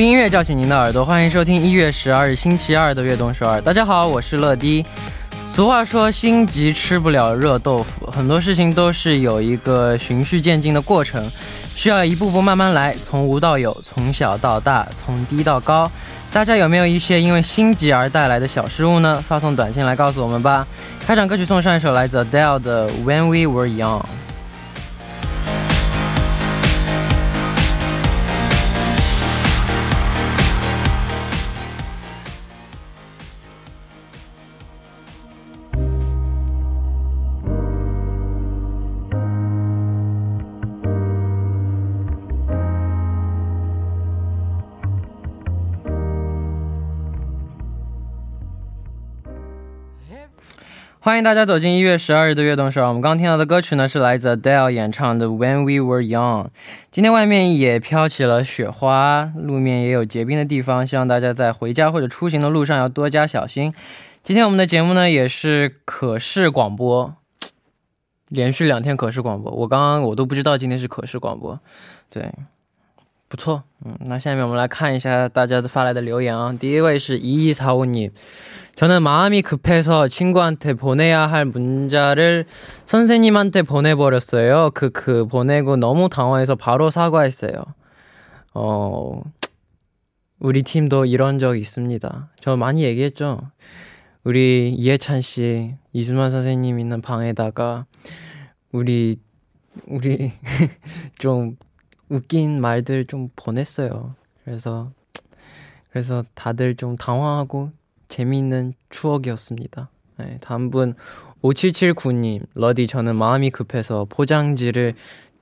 用音乐叫醒您的耳朵，欢迎收听1月12日星期二的《悦动首尔》。大家好，我是乐迪。俗话说心急吃不了热豆腐，很多事情都是有一个循序渐进的过程，需要一步步慢慢来，从无到有，从小到大，从低到高。大家有没有一些因为心急而带来的小失误呢？发送短信来告诉我们吧。开场歌曲送上一首来自 Adele 的 When We Were Young。欢迎大家走进1月12日的悦动首尔。我们刚听到的歌曲呢是来自 Adele 演唱的 When We Were Young。 今天外面也飘起了雪花，路面也有结冰的地方，希望大家在回家或者出行的路上要多加小心。今天我们的节目呢也是可视广播，连续2天可视广播，我都不知道今天是可视广播，对，不错。那下面我们来看一下大家发来的留言啊。第一位是2245님 저는 마음이 급해서 친구한테 보내야 할 문자를 선생님한테 보내버렸어요. 보내고 너무 당황해서 바로 사과했어요. 우리 팀도 이런 적이 있습니다. 저 많이 얘기했죠. 우리 이해찬 씨, 이수만 선생님 있는 방에다가 우리 좀 웃긴 말들 좀 보냈어요. 그래서 다들 좀 당황하고 재미있는 추억이었습니다. 네, 다음 분 5779님 러디 저는 마음이 급해서 포장지를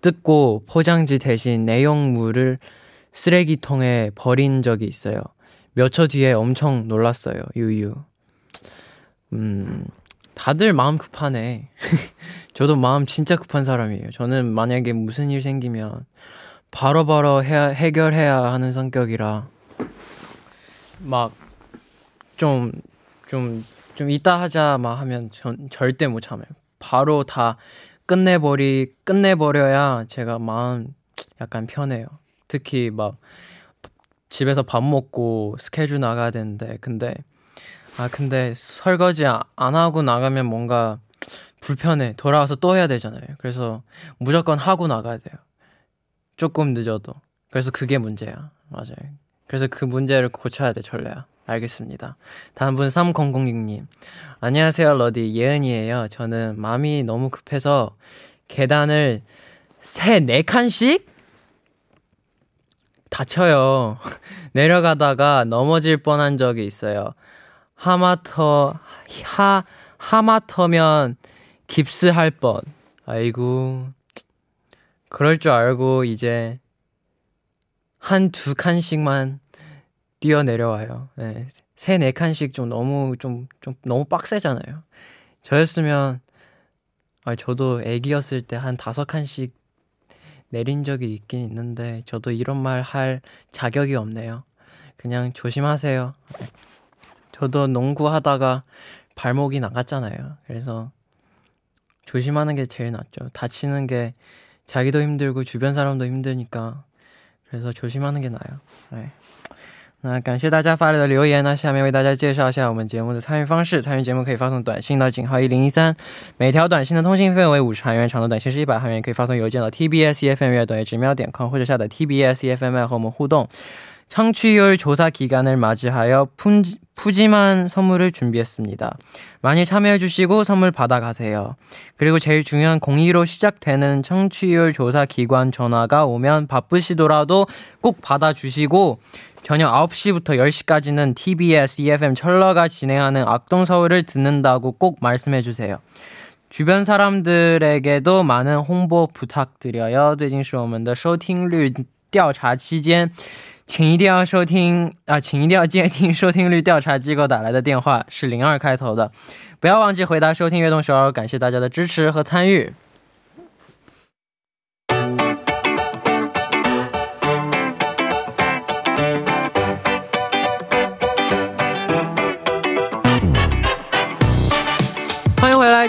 뜯고 포장지 대신 내용물을 쓰레기통에 버린 적이 있어요. 몇 초 뒤에 엄청 놀랐어요. 유유. 다들 마음 급하네. 저도 마음 진짜 급한 사람이에요. 저는 만약에 무슨 일 생기면 바로바로 해결해야 하는 성격이라 막 좀 이따 하자 막 하면 절대 못 참아요. 바로 다 끝내버려야 제가 마음 약간 편해요. 특히 막 집에서 밥 먹고 스케줄 나가야 되는데 근데 설거지 안 하고 나가면 뭔가 불편해. 돌아와서 또 해야 되잖아요. 그래서 무조건 하고 나가야 돼요. 조금 늦어도. 그래서 그게 문제야. 맞아요. 그래서 그 문제를 고쳐야 돼, 전례야. 알겠습니다. 다음 분 3006님 안녕하세요 러디 예은이에요. 저는 마음이 너무 급해서 계단을 3-4칸씩 다쳐요. 내려가다가 넘어질 뻔한 적이 있어요. 하마터면 깁스할 뻔. 아이고 그럴 줄 알고 이제 1-2칸씩만 뛰어내려와요. 네, 3-4칸씩 좀 너무 빡세잖아요. 저였으면 저도 애기였을 때 한 5칸씩 내린 적이 있긴 있는데 저도 이런 말 할 자격이 없네요. 그냥 조심하세요. 저도 농구하다가 발목이 나갔잖아요. 그래서 조심하는 게 제일 낫죠. 다치는 게 자기도 힘들고 주변 사람도 힘드니까 그래서 조심하는 게 나아요. 네. 那感谢大家发来的留言，那下面为大家介绍一下我们节目的参与方式。参与节目可以发送短信到井号1013， 每条短信的通信费为50韩元， 长度短信是100韩元， 可以发送邮件到 tbsfm@gmail.com 或者下载 tbsfm 和我们互动。 청취율 조사 기간을 맞이하여 푸짐한 선물을 준비했습니다. 많이 참여해주시고 선물 받아가세요. 그리고 제일 중요한 02로 시작되는 청취율 조사 기관 전화가 오면 바쁘시더라도 꼭 받아주시고 저녁 9시부터 10시까지는 TBS EFM 철러가 진행하는 악동서울을 듣는다고 꼭 말씀해주세요. 주변 사람들에게도 많은 홍보 부탁드려요. 最近是我们的收听率调查期间， 请一定要接听收听率调查机构打来的电话是 02 开头的， 不要忘记回答收听悦动首尔。 感谢大家的支持和参与。 欢迎回来，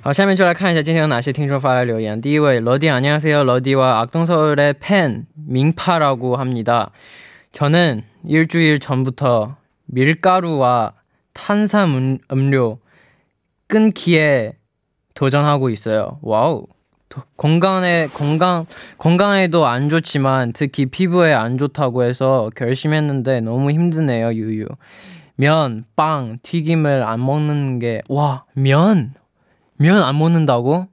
好，下面就来看一下今天有哪些听众发来留言。第一位，러디 안녕하세요. 러디와 악동서울의 팬 민파라고 합니다. 저는 일주일 전부터 밀가루와 탄산음료 끊기에 도전하고 있어요. 와우. 건강에도 안 좋지만 특히 피부에 안 좋다고 해서 결심했는데 너무 힘드네요. 유유. 면, 빵, 튀김을 안 먹는 게, 와, 면 안 먹는다고?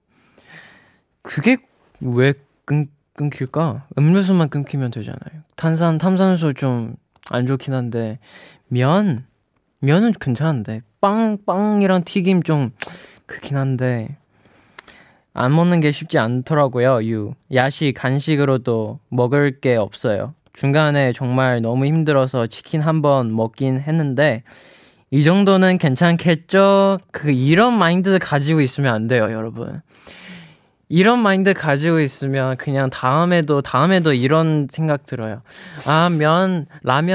그게 왜 끊길까? 음료수만 끊기면 되잖아요. 탄산수 좀 안 좋긴 한데 면은 괜찮은데 빵이랑 튀김 좀 그렇긴 한데 안 먹는 게 쉽지 않더라고요. 야식, 간식으로도 먹을 게 없어요. 중간에 정말 너무 힘들어서 치킨 한번 먹긴 했는데 이 정도는 괜찮겠죠? 이런 마인드 가지고 있으면 안 돼요, 여러분. 이런 마인드 가지고 있으면 그냥 다음에도 이런 생각 들어요. 아, 라면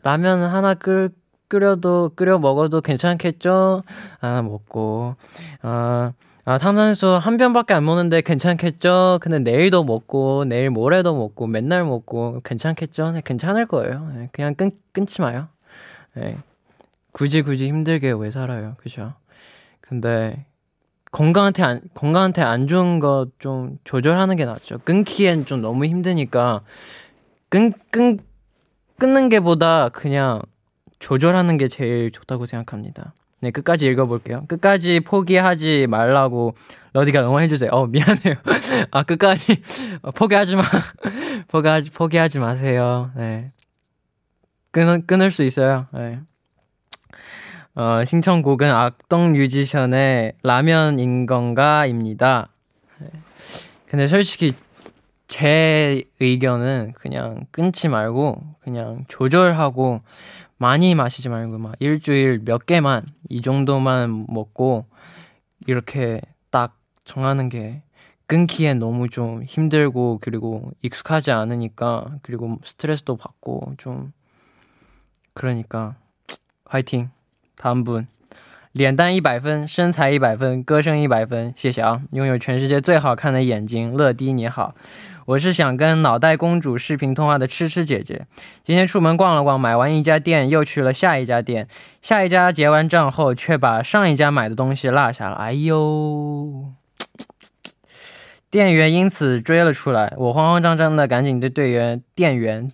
하나 끓여 먹어도 괜찮겠죠? 하나 먹고, 탄산수 한 병밖에 안 먹는데 괜찮겠죠? 근데 내일도 먹고, 내일 모레도 먹고, 맨날 먹고, 괜찮겠죠? 네, 괜찮을 거예요. 네, 그냥 끊지 마요. 네. 굳이 힘들게 왜 살아요, 그죠? 근데 건강한테 안 좋은 거 좀 조절하는 게 낫죠. 끊기엔 좀 너무 힘드니까 끊는 게 보다 그냥 조절하는 게 제일 좋다고 생각합니다. 네, 끝까지 읽어볼게요. 끝까지 포기하지 말라고 러디가 응원해주세요. 미안해요. 아, 끝까지 포기하지 마. 포기하지 마세요. 네, 끊을 수 있어요. 네. 신청곡은 악동 뮤지션의 라면인 건가입니다. 근데 솔직히 제 의견은 그냥 끊지 말고 그냥 조절하고 많이 마시지 말고 막 일주일 몇 개만 이 정도만 먹고 이렇게 딱 정하는 게 끊기엔 너무 좀 힘들고 그리고 익숙하지 않으니까 그리고 스트레스도 받고 좀 그러니까 화이팅! 다음 분, 脸蛋100分, 身材100分, 歌声100分, 谢谢啊。 拥有全世界最好看的眼睛，乐迪你好。 我是想跟脑袋公主视频通话的痴痴姐姐。 今天出门逛了逛，买完一家店又去了下一家店， 下一家结完账后却把上一家买的东西落下了。 哎呦， 店员因此追了出来， 我慌慌张张的赶紧对店员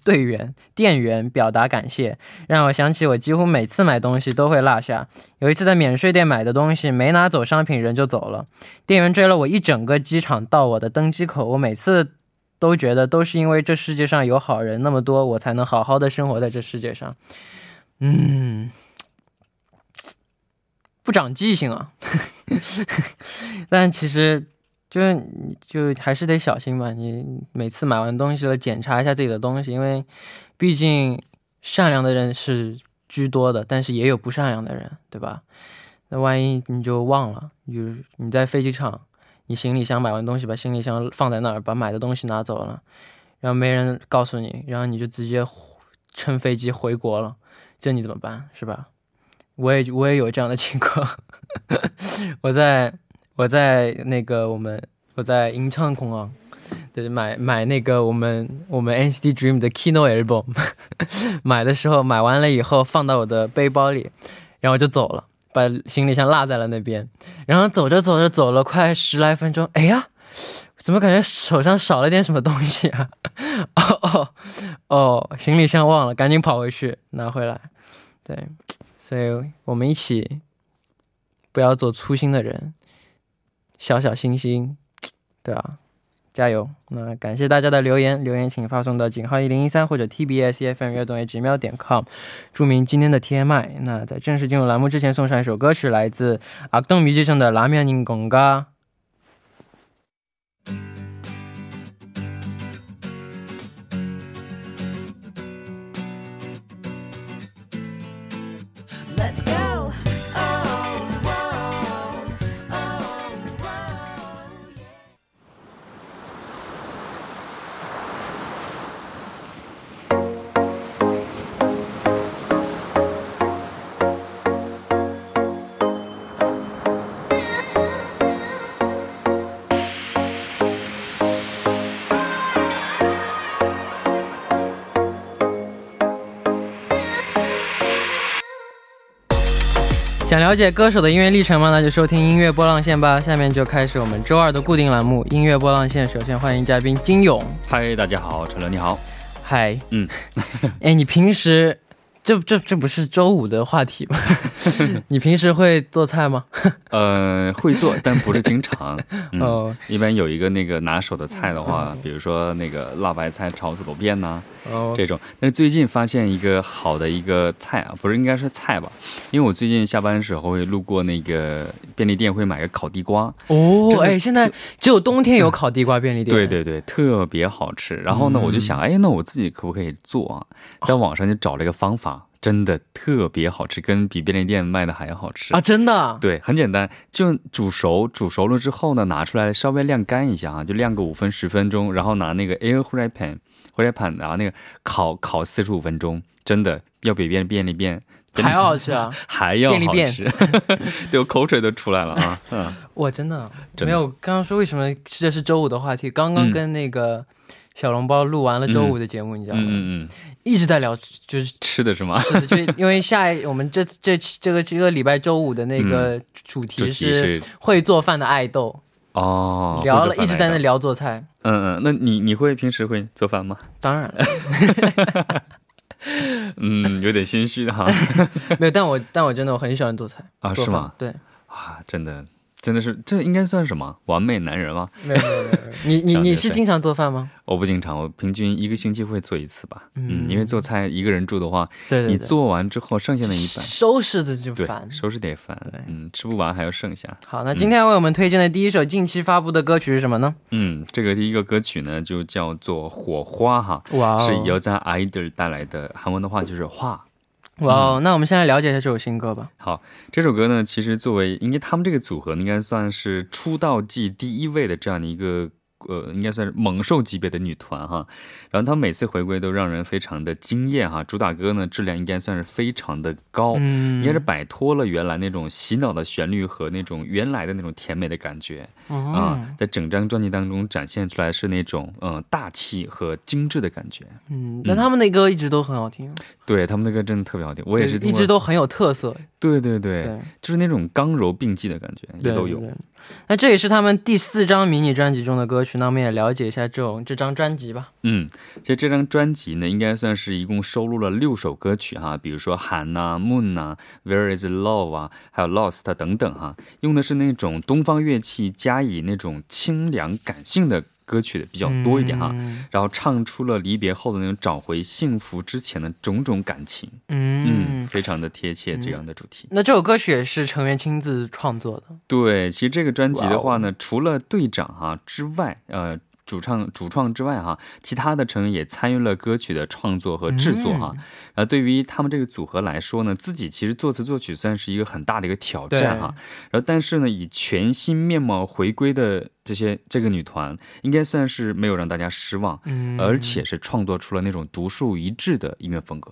表达感谢， 让我想起我几乎每次买东西都会落下， 有一次在免税店买的东西， 没拿走商品人就走了， 店员追了我一整个机场到我的登机口， 我每次都觉得都是因为这世界上有好人那么多， 我才能好好的生活在这世界上。 不长记性啊。 但其实 就还是得小心吧， 你每次买完东西了检查一下自己的东西，因为毕竟善良的人是居多的，但是也有不善良的人，对吧？ 那万一你就忘了，你在飞机场你行李箱买完东西把行李箱放在那儿，把买的东西拿走了，然后没人告诉你，然后你就直接乘飞机回国了，这你怎么办，是吧？我也有这样的情况。 我在 인천공항 买那个我们 NCT Dream 的 Kino Album 买的时候买完了以后放到我的背包里，然后就走了，把行李箱落在了那边，然后走着走了快10来分钟， 哎呀怎么感觉手上少了点什么东西啊， 行李箱忘了赶紧跑回去拿回来，对，所以我们一起不要做粗心的人， 小小星星，对啊，加油。 那感谢大家的留言，留言请发送到井号1013 或者 tbsfm@gmail.com， 注明今天的 TMI。 那在正式进入栏目之前送上一首歌曲，来自 악동 뮤지션의 라면인 건가。 想了解歌手的音乐历程吗？那就收听音乐波浪线吧。下面就开始我们周二的固定栏目音乐波浪线。首先欢迎嘉宾金勇。嗨，大家好。陈乐你好。嗨。你平时这不是周五的话题吗？你平时会做菜吗？会做，但不是经常。一般有一个那个拿手的菜的话，比如说那个辣白菜炒土豆片呐、这种。但是最近发现一个好的一个菜啊，不是应该是菜吧？因为我最近下班的时候会路过那个便利店，会买个烤地瓜。现在只有冬天有烤地瓜便利店。对，特别好吃。然后呢，我就想，那我自己可不可以做啊？在网上就找了一个方法。真的特别好吃，跟比便利店卖的还要好吃啊！真的，对，很简单，就煮熟了之后呢，拿出来稍微晾干一下啊，就晾个5分10分钟，然后拿那个 air fry pan， 拿那个烤45分钟，真的要比便利店还要好吃啊，还要好吃，对，我口水都出来了啊！我真的没有，刚刚说为什么这是周五的话题，刚刚跟那个小笼包录完了周五的节目，你知道吗？一直在聊就是吃的是吗？是的，就因为我们这个礼拜周五的那个主题是会做饭的爱豆哦，聊了一直在那聊做菜。那你会平时会做饭吗？当然了。有点心虚的哈。没有，但我真的我很喜欢做菜啊，是吗？对啊，真的是，这应该算什么完美男人吗？没有你是经常做饭吗？我不经常，我平均一个星期会做一次吧。因为做菜一个人住的话，对，你做完之后剩下的一半收拾的就烦，收拾得烦，吃不完还要剩下。好，那今天为我们推荐的第一首近期发布的歌曲是什么呢？这个第一个歌曲呢就叫做《火花》哈，是由在 Adele 带来的，韩文的话就是花。那我们先来了解一下这首新歌吧。好，这首歌呢，其实作为应该他们这个组合应该算是出道季第1位的这样的一个应该算是猛兽级别的女团哈。然后他们每次回归都让人非常的惊艳哈。主打歌呢质量应该算是非常的高，应该是摆脱了原来那种洗脑的旋律和那种原来的那种甜美的感觉在整张专辑当中展现出来是那种大气和精致的感觉。但他们的歌一直都很好听。对，他们的歌真的特别好听，我也是一直都很有特色。对，就是那种刚柔并济的感觉也都有。那这也是他们第4张迷你专辑中的歌曲，那我们也了解一下这张专辑吧。其实这张专辑呢应该算是一共收录了6首歌曲哈，比如说韩啊、Moon 啊、Where Is Love 啊，还有 Lost 等等哈，用的是那种东方乐器加以那种清凉感性的歌曲的比较多一点哈，然后唱出了离别后的那种找回幸福之前的种种感情，非常的贴切这样的主题。那这首歌曲也是成员亲自创作的。对，其实这个专辑的话呢，除了队长之外，主创之外哈，其他的成员也参与了歌曲的创作和制作哈。然后对于他们这个组合来说呢，自己其实作词作曲算是一个很大的一个挑战哈。然后但是呢，以全新面貌回归的这个女团应该算是没有让大家失望，而且是创作出了那种独树一帜的音乐风格。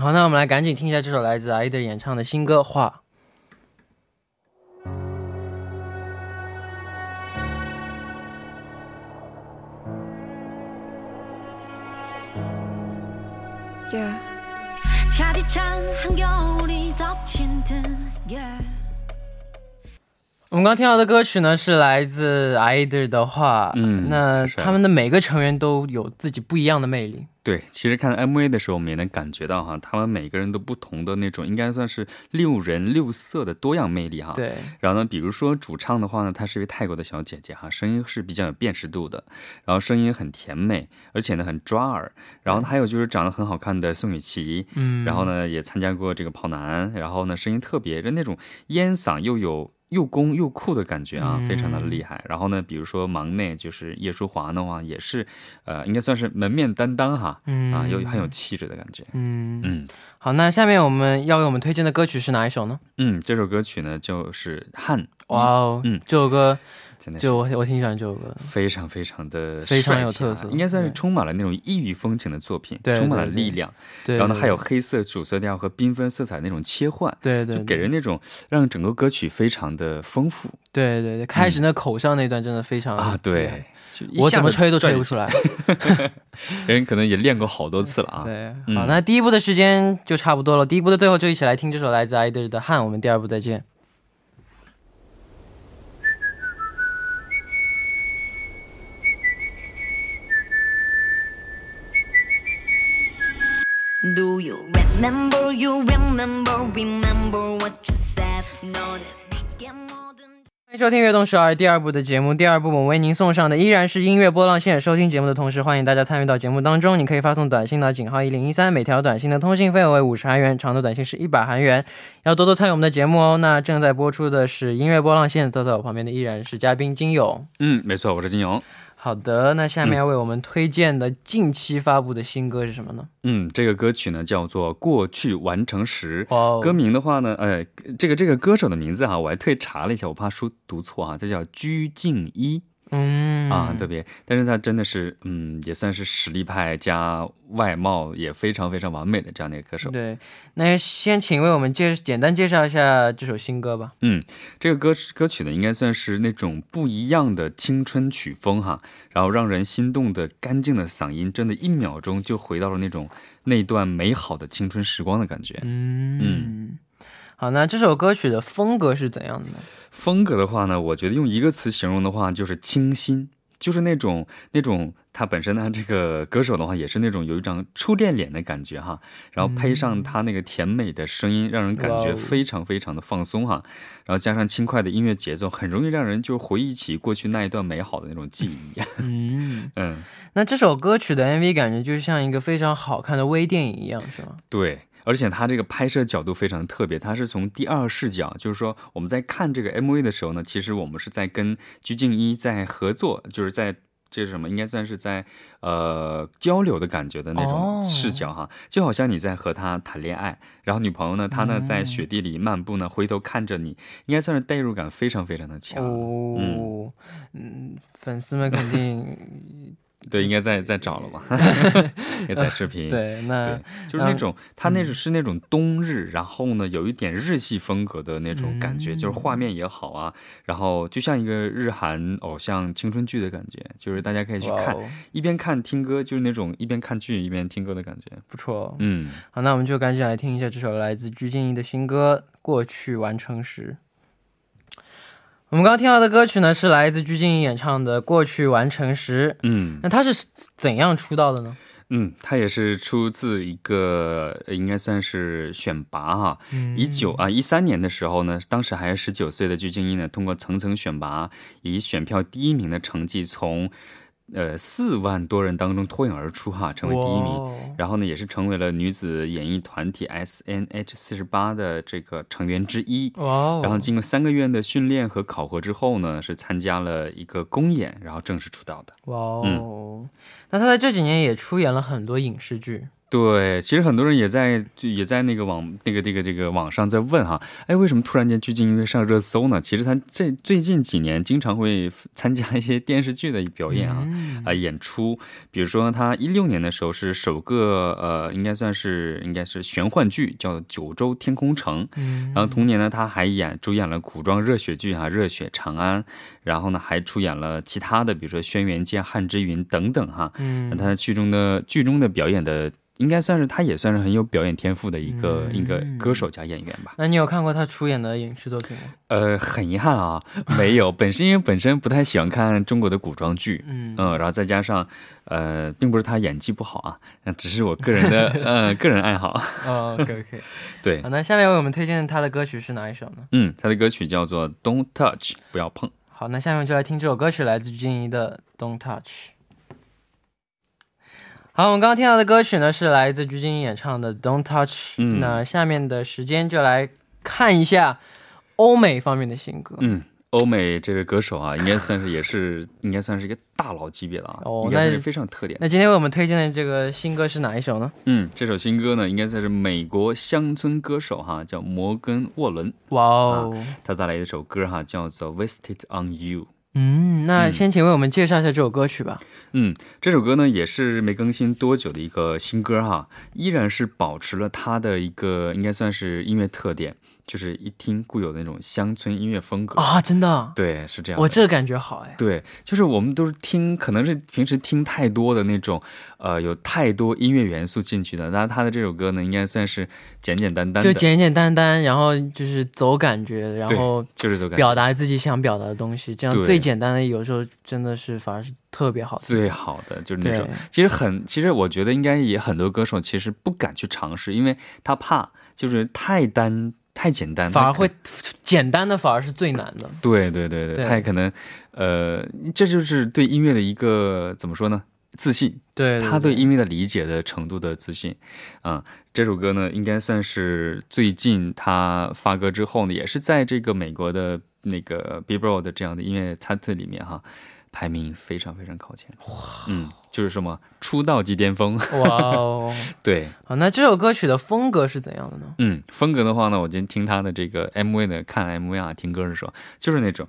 好，那我们来赶紧听一下这首来自 Adele 演唱的新歌《花》。我们刚听到的歌曲呢是来自 Adele 的话，那他们的每个成员都有自己不一样的魅力。对，其实看 MV 的时候我们也能感觉到哈，他们每个人都不同的那种应该算是6人6色的多样魅力哈。对，然后呢比如说主唱的话呢，她是一位泰国的小姐姐哈，声音是比较有辨识度的，然后声音很甜美，而且呢很抓耳。然后还有就是长得很好看的宋雨琦，然后呢也参加过这个跑男，然后呢声音特别那种烟嗓又攻又酷的感觉啊，非常的厉害。然后呢比如说忙内就是叶舒华的话也是应该算是门面担当哈，又很有气质的感觉。好，那下面我们要为我们推荐的歌曲是哪一首呢？这首歌曲呢就是《汗》。这首歌真的非常非常的非常有特色，应该算是充满了那种异域风情的作品，充满了力量，然后还有黑色主色调和缤纷色彩那种切换，对对对，给人那种让整个歌曲非常的丰富，对对对，开始那口上那段真的非常啊对。 我怎么吹都吹不出来，人可能也练过好多次了啊。对，好，那第一部的时间就差不多了，第一部的最后就一起来听这首来自 Adele 的《汉》，我们第二部再见。 Do you remember, you remember, remember what you said? 너는 내게 모든 欢迎收听《悦动首尔》第二部的节目，第二部我们为您送上的依然是音乐波浪线。收听节目的同时，欢迎大家参与到节目当中，你可以发送短信到井号1013， 每条短信的通信费为 50韩元， 长度短信是100韩元，要多多参与我们的节目哦。那正在播出的是音乐波浪线，坐在我旁边的依然是嘉宾金勇。嗯，没错，我是金勇。 好的，那下面要为我们推荐的近期发布的新歌是什么呢？这个歌曲呢叫做《过去完成时》，歌名的话呢，这个歌手的名字哈，我还特意查了一下，我怕读错啊，这叫鞠婧祎。 啊，对，但是他真的是也算是实力派加外貌也非常非常完美的这样的一个歌手。对，那先请为我们简单介绍一下这首新歌吧。这个歌曲呢应该算是那种不一样的青春曲风哈，然后让人心动的干净的嗓音，真的一秒钟就回到了那种那段美好的青春时光的感觉。好，那这首歌曲的风格是怎样的呢？风格的话呢，我觉得用一个词形容的话就是清新， 就是那种他本身他这个歌手的话也是那种有一种初恋脸的感觉哈，然后配上他那个甜美的声音，让人感觉非常非常的放松哈，然后加上轻快的音乐节奏，很容易让人就回忆起过去那一段美好的那种记忆。那这首歌曲的 MV 感觉就像一个非常好看的微电影一样，是吗？对。 而且它这个拍摄角度非常特别，它是从第二视角，就是说我们在看这个 MV 的时候呢，其实我们是在跟鞠婧祎在合作，就是在 这是什么，应该算是在交流的感觉的那种视角哈，就好像你在和他谈恋爱，然后女朋友呢她呢在雪地里漫步呢，回头看着你，应该算是代入感非常非常的强。粉丝们肯定 对，应该在找了吧，也在视频。对，就是那种他那是那种冬日，然后呢有一点日系风格的那种感觉，就是画面也好啊，然后就像一个日韩偶像青春剧的感觉，就是大家可以去看，一边看听歌就是那种一边看剧一边听歌的感觉，不错。嗯，好，那我们就赶紧来听一下这首来自鞠婧祎的新歌《过去完成时》。 我们刚刚听到的歌曲呢是来自鞠婧祎演唱的《过去完成时》。嗯，那它是怎样出道的呢？ 它也是出自一个应该算是选拔哈，19啊13年的时候呢，当时还是19岁的鞠婧祎呢通过层层选拔，以选票第1名的成绩从 4万多人当中脱颖而出哈，成为第一名， 然后呢也是成为了女子演艺团体 SNH48 的这个成员之一。 然后经过3个月的训练和考核之后呢，是参加了一个公演，然后正式出道的。哇哦，那他在这几年也出演了很多影视剧。 对，其实很多人也在那个网那个网上在问哈，哎为什么突然间鞠婧祎上热搜呢？其实他最近几年经常会参加一些电视剧的表演啊，演出，比如说他16年的时候是首个应该算是选幻剧叫《九州天空城》，然后同年呢他还演出演了古装热血剧啊，热血长安，然后呢还出演了其他的比如说轩辕剑汉之云等等哈，那他在剧中的表演的 应该算是他也算是很有表演天赋的一个歌手加演员吧。那你有看过他出演的影视作品吗？很遗憾啊，没有，本身因为本身不太喜欢看中国的古装剧，然后再加上并不是他演技不好啊，只是我个人的爱好。OK，对，那下面为我们推荐他的歌曲是哪一首呢？嗯，他的歌曲叫做 Don't Touch 不要碰。 好，那下面就来听这首歌曲，来自鞠婧祎的 Don't Touch。 好，我们刚刚听到的歌曲呢是来自鞠婧祎演唱的 Don't Touch。 那下面的时间就来看一下欧美方面的新歌。欧美这个歌手啊，应该算是也是非常特点。那今天为我们推荐的这个新歌是哪一首呢？这首新歌呢应该算是美国乡村歌手哈，叫摩根沃伦。哇哦，他带来一首歌哈，叫做 Wasted on You。那先前为我们介绍一下这首歌曲吧。这首歌呢也是没更新多久的一个新歌哈，依然是保持了它的一个应该算是音乐特点，就是一听固有的那种乡村音乐风格啊，真的对，是这样。我这个感觉好哎，对，就是我们都是听可能是平时听太多的那种有太多音乐元素进去的，那它的这首歌呢应该算是简简单单，就简简单单，然后就是走感觉，然后就是表达自己想表达的东西，这样最简单的有时候真的是反而是特别好，最好的就是那种其实很，其实我觉得应该也很多歌手其实不敢去尝试，因为他怕 就是太单太简单，反而会简单的反而是最难的。对对对对，他可能这就是对音乐的一个怎么说呢，自信，他对音乐的理解的程度的自信。这首歌呢应该算是最近他发歌之后呢也是在这个美国的那个 Billboard 这样的音乐차트里面哈 排名非常非常靠前，就是什么出道即巅峰。哇哦！对，那这首歌曲的风格是怎样的呢？风格的话呢，我今天听它的这个 MV 呢，看 MV 啊，听歌的时候就是那种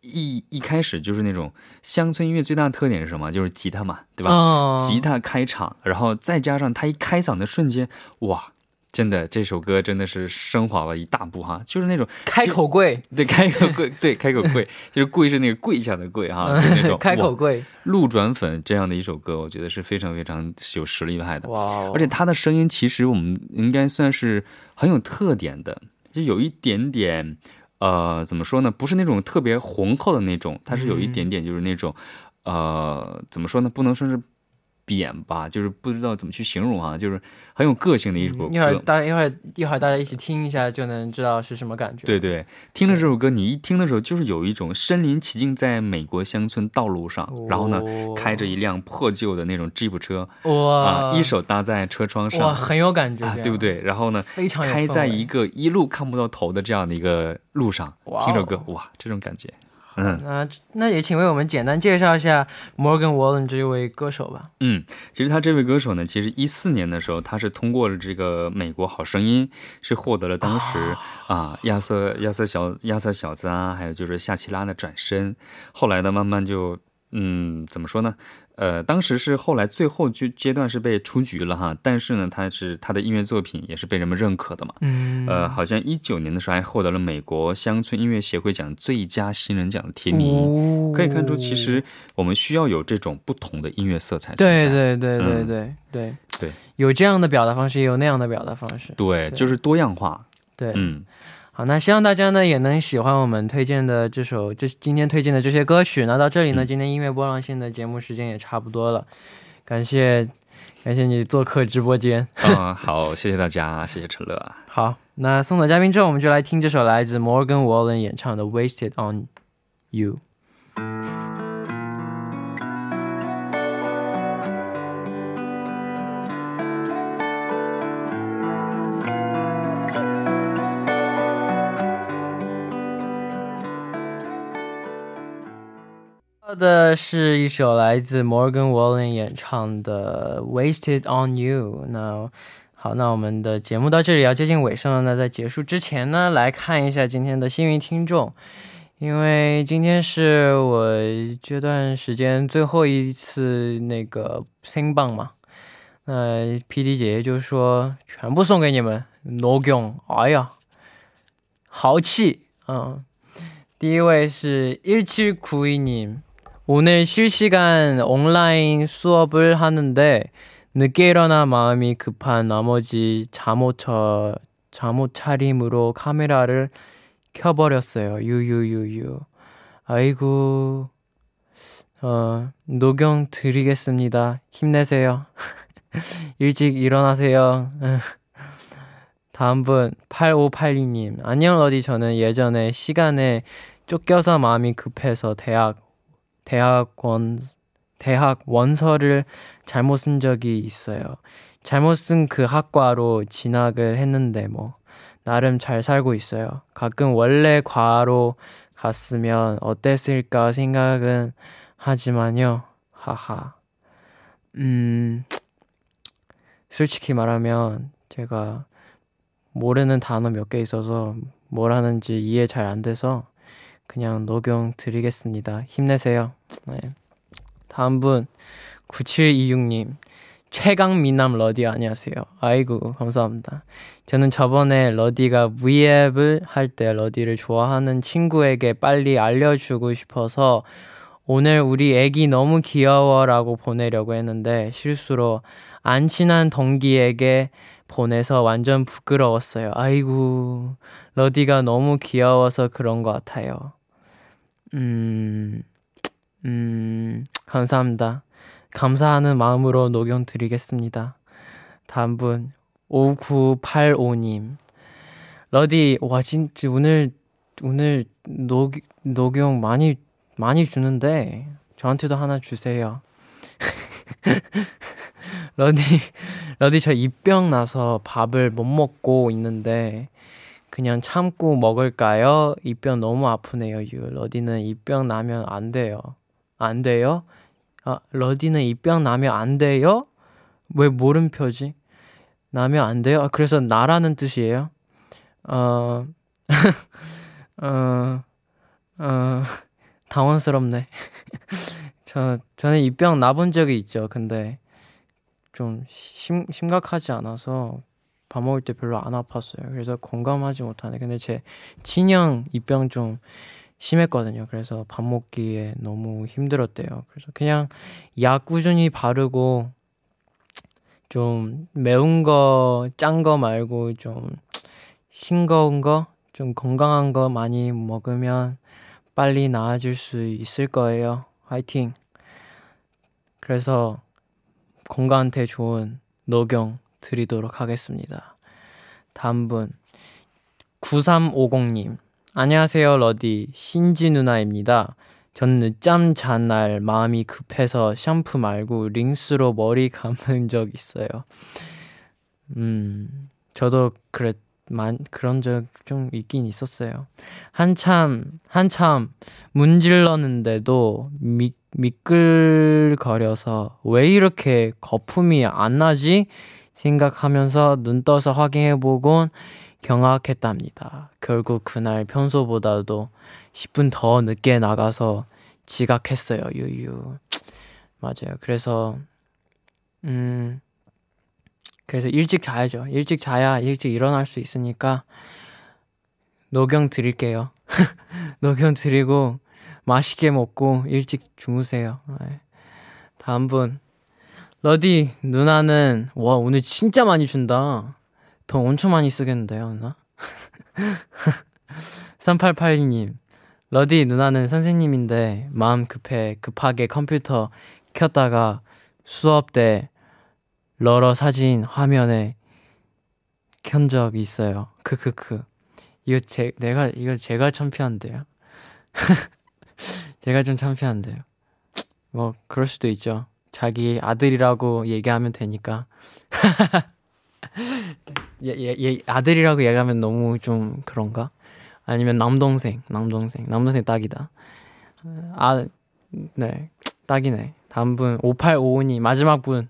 一开始就是那种乡村音乐最大的特点是什么？就是吉他嘛，对吧？吉他开场，然后再加上它一开嗓的瞬间，哇！ 真的这首歌真的是升华了一大步哈，就是那种开口跪，对，开口跪，对，开口跪，就是跪是那个跪下的跪哈，那种开口跪，陆转粉这样的一种歌，我觉得是非常非常有实力派的。哇，而且它的声音其实我们应该算是很有特点的，就有一点点怎么说呢，不是那种特别浑厚的那种，它是有一点点就是那种怎么说呢，不是那种贬吧， 就是不知道怎么去形容啊，就是很有个性的一首歌。一会儿大家一起听一下就能知道是什么感觉。对对，听了这首歌你一听的时候就是有一种身临其境在美国乡村道路上，然后呢开着一辆破旧的那种 Jeep 车，一手搭在车窗上，哇很有感觉，对不对？然后呢开在一个一路看不到头的这样的一个路上， 听着歌，哇这种感觉。 那也请为我们简单介绍一下 Morgan Wallen 这位歌手吧。其实他这位歌手呢，其实14年的时候他是通过了这个美国好声音是获得了当时亚瑟小子啊，还有就是夏奇拉的转身，后来呢慢慢就怎么说呢， 当时是后来最后阶段是被出局了哈，但是呢他的音乐作品也是被人们认可的嘛，好像 19年的时候还获得了美国乡村音乐协会奖最佳新人奖的提名。可以看出其实我们需要有这种不同的音乐色彩。对对对对对对，有这样的表达方式也有那样的表达方式。对，就是多样化。对，嗯。 好，那希望大家呢也能喜欢我们推荐的这首，今天推荐的这些歌曲。那到这里呢，今天音乐波浪线的节目时间也差不多了，感谢你做客直播间。好，谢谢大家，谢谢陈乐。好，那送走嘉宾之后，我们就来听这首来自 Morgan Wallen 演唱的 Wasted on You。 的是一首来自 Morgan Wallen 演唱的 Wasted on You。 那好，那我们的节目到这里要接近尾声了，那在结束之前呢来看一下今天的幸运听众，因为今天是我这段时间最后一次那个 PD 姐姐就说全部送给你们 노경。 哎呀豪气。第一位是 1792님 오늘 실시간 온라인 수업을 하는데 늦게 일어나 마음이 급한 나머지 잠옷 차림으로 카메라를 켜버렸어요. 유유유유. 아이고, 노경 드리겠습니다. 힘내세요. 일찍 일어나세요. 다음 분 8582님 안녕 러디, 저는 예전에 시간에 쫓겨서 마음이 급해서 대학 원서를 잘못 쓴 적이 있어요. 잘못 쓴 그 학과로 진학을 했는데 뭐 나름 잘 살고 있어요. 가끔 원래 과로 갔으면 어땠을까 생각은 하지만요. 하하. 솔직히 말하면 제가 모르는 단어 몇 개 있어서 뭘 하는지 이해 잘 안 돼서 그냥 녹용 드리겠습니다. 힘내세요. 네. 다음 분 9726님 최강 미남 러디 안녕하세요. 아이고 감사합니다. 저는 저번에 러디가 V앱을 할 때 러디를 좋아하는 친구에게 빨리 알려주고 싶어서 오늘 우리 애기 너무 귀여워라고 보내려고 했는데 실수로 안 친한 동기에게 보내서 완전 부끄러웠어요. 아이고 러디가 너무 귀여워서 그런 것 같아요. 감사합니다. 감사하는 마음으로 녹용 드리겠습니다. 다음 분 5985님 러디 와 진짜 오늘 녹용 많이 주는데 저한테도 하나 주세요. 러디 저 입병 나서 밥을 못 먹고 있는데 그냥 참고 먹을까요? 입병 너무 아프네요. 러디는 입병 나면 안 돼요. 안 돼요? 아, 러디는 입병 나면 안 돼요? 왜 물음표지? 나면 안 돼요? 아, 그래서 나라는 뜻이에요? 당황스럽네. 저는 입병 나본 적이 있죠. 근데 좀 심각하지 않아서 밥 먹을 때 별로 안 아팠어요. 그래서 공감하지 못하네. 근데 제 친형 입병 좀 심했거든요. 그래서 밥 먹기에 너무 힘들었대요. 그래서 그냥 약 꾸준히 바르고 좀 매운 거, 짠 거 말고 좀 싱거운 거, 좀 건강한 거 많이 먹으면 빨리 나아질 수 있을 거예요. 화이팅! 그래서 건강한테 좋은 녹용 드리도록 하겠습니다. 다음 분 9350님 안녕하세요 러디 신지 누나입니다. 전 늦잠 잔 날 마음이 급해서 샴푸 말고 링스로 머리 감은 적 있어요. 저도 그런 적 좀 있긴 있었어요. 한참 문질렀는데도 미끌거려서 왜 이렇게 거품이 안 나지? 생각하면서 눈 떠서 확인해보곤 경악했답니다. 결국 그날 평소보다도 10분 더 늦게 나가서 지각했어요. 유유. 맞아요. 그래서 일찍 자야죠. 일찍 자야 일찍 일어날 수 있으니까 녹용 드릴게요. 녹용 드리고 맛있게 먹고 일찍 주무세요. 네. 다음 분 러디 누나는 와 오늘 진짜 많이 준다. 돈 엄청 많이 쓰겠는데요 누나? 3882님 러디 누나는 선생님인데 마음 급하게 컴퓨터 켰다가 수업 때 러러 사진 화면에 켠 적이 있어요. 크크크. 이거 제가 창피한데요. 제가 좀 창피한데요. 뭐 그럴 수도 있죠. 자기 아들이라고 얘기하면 되니까. 얘 아들이라고 얘기하면 너무 좀 그런가? 아니면 남동생 딱이다. 아, 네 딱이네. 다음 분 5855님 마지막 분.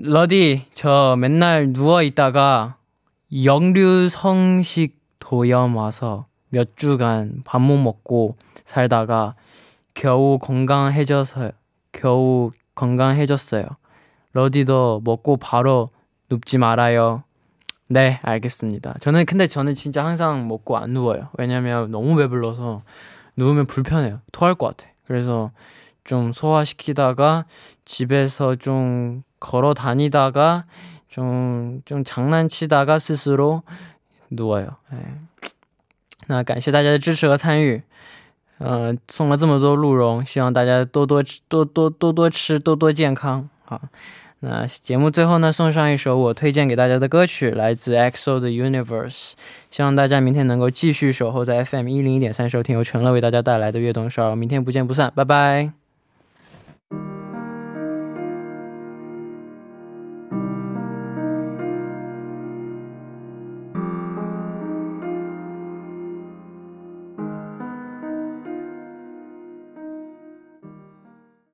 러디 저 맨날 누워있다가 역류성식 도염 와서 몇 주간 밥 못 먹고 살다가 겨우 건강해졌어요. 러디도 먹고 바로 눕지 말아요. 네 알겠습니다. 근데 저는 진짜 항상 먹고 안 누워요. 왜냐면 너무 배불러서 누우면 불편해요. 토할 것 같아. 그래서 좀 소화시키다가 집에서 좀 걸어 다니다가 좀 장난치다가 스스로 누워요. 那感谢大家的支持和参与，送了这么多鹿茸，希望大家多多吃多多健康。那节目最后呢，送上一首我推荐给大家的歌曲，来自 EXO 的 Universe。 希望大家明天能够继续守候在 FM 101.3 收听由陈乐为大家带来的悦动少儿。明天不见不散，拜拜。